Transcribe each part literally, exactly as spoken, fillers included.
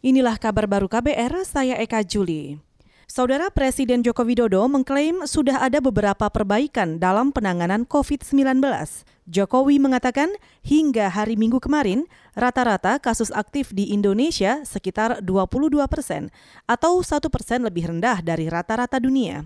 Inilah kabar baru K B R, saya Eka Juli. Saudara Presiden Joko Widodo mengklaim sudah ada beberapa perbaikan dalam penanganan covid sembilan belas. Jokowi mengatakan hingga hari Minggu kemarin, rata-rata kasus aktif di Indonesia sekitar dua puluh dua persen atau satu persen lebih rendah dari rata-rata dunia.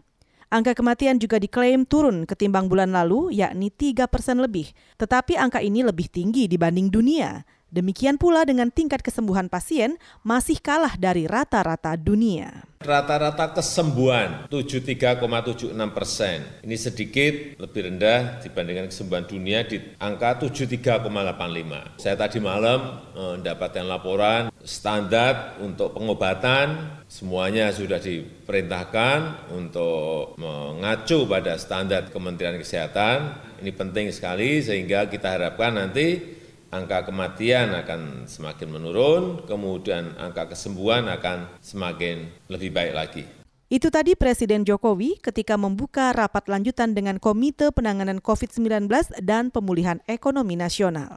Angka kematian juga diklaim turun ketimbang bulan lalu, yakni tiga persen lebih. Tetapi angka ini lebih tinggi dibanding dunia. Demikian pula dengan tingkat kesembuhan pasien masih kalah dari rata-rata dunia. Rata-rata kesembuhan tujuh puluh tiga koma tujuh enam persen. Ini sedikit lebih rendah dibandingkan kesembuhan dunia di angka tujuh puluh tiga koma delapan lima. Saya tadi malam mendapatkan laporan standar untuk pengobatan. Semuanya sudah diperintahkan untuk mengacu pada standar Kementerian Kesehatan. Ini penting sekali sehingga kita harapkan nanti angka kematian akan semakin menurun, kemudian angka kesembuhan akan semakin lebih baik lagi. Itu tadi Presiden Jokowi ketika membuka rapat lanjutan dengan Komite Penanganan covid sembilan belas dan Pemulihan Ekonomi Nasional.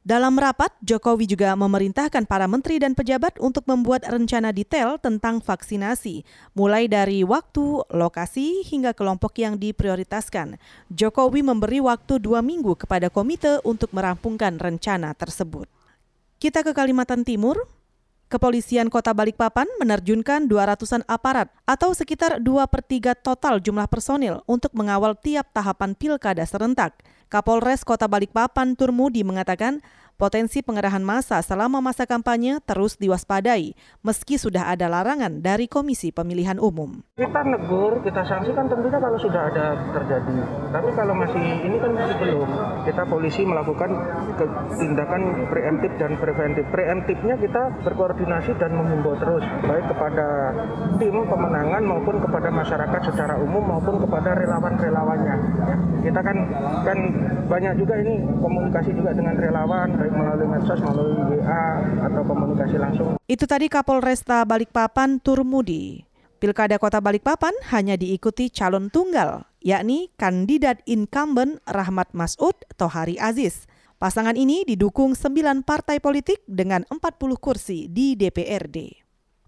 Dalam rapat, Jokowi juga memerintahkan para menteri dan pejabat untuk membuat rencana detail tentang vaksinasi, mulai dari waktu, lokasi, hingga kelompok yang diprioritaskan. Jokowi memberi waktu dua minggu kepada komite untuk merampungkan rencana tersebut. Kita ke Kalimantan Timur. Kepolisian Kota Balikpapan menerjunkan dua ratusan aparat atau sekitar dua per tiga total jumlah personil untuk mengawal tiap tahapan pilkada serentak. Kapolres Kota Balikpapan Turmudi mengatakan potensi pengerahan massa selama masa kampanye terus diwaspadai meski sudah ada larangan dari Komisi Pemilihan Umum. Kita negur, kita sanksikan tentunya kalau sudah ada terjadi. Tapi kalau masih ini kan masih belum. Kita polisi melakukan tindakan preemptif dan preventif. Preemptifnya kita berkoordinasi dan menghimbau terus baik kepada tim pemenangan maupun kepada masyarakat secara umum maupun kepada relawan-relawannya. Kita kan kan banyak juga ini komunikasi juga dengan relawan baik melalui medsos, melalui W A atau komunikasi langsung. Itu tadi Kapolresta Balikpapan Turmudi. Pilkada Kota Balikpapan hanya diikuti calon tunggal, yakni kandidat incumbent Rahmat Mas'ud Tohari Aziz. Pasangan ini didukung sembilan partai politik dengan empat puluh kursi di D P R D.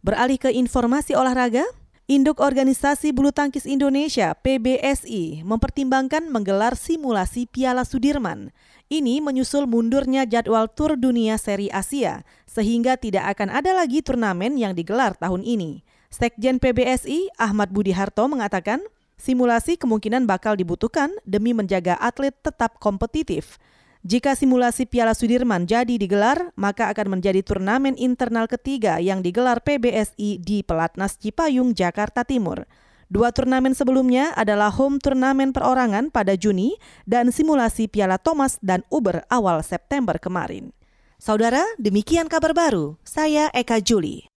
Beralih ke informasi olahraga, Induk Organisasi Bulu Tangkis Indonesia P B S I mempertimbangkan menggelar simulasi Piala Sudirman. Ini menyusul mundurnya jadwal Tur Dunia Seri Asia, sehingga tidak akan ada lagi turnamen yang digelar tahun ini. Sekjen P B S I Ahmad Budi Harto mengatakan, simulasi kemungkinan bakal dibutuhkan demi menjaga atlet tetap kompetitif. Jika simulasi Piala Sudirman jadi digelar, maka akan menjadi turnamen internal ketiga yang digelar P B S I di Pelatnas Cipayung, Jakarta Timur. Dua turnamen sebelumnya adalah home turnamen perorangan pada Juni dan simulasi Piala Thomas dan Uber awal September kemarin. Saudara, demikian kabar baru. Saya Eka Juli.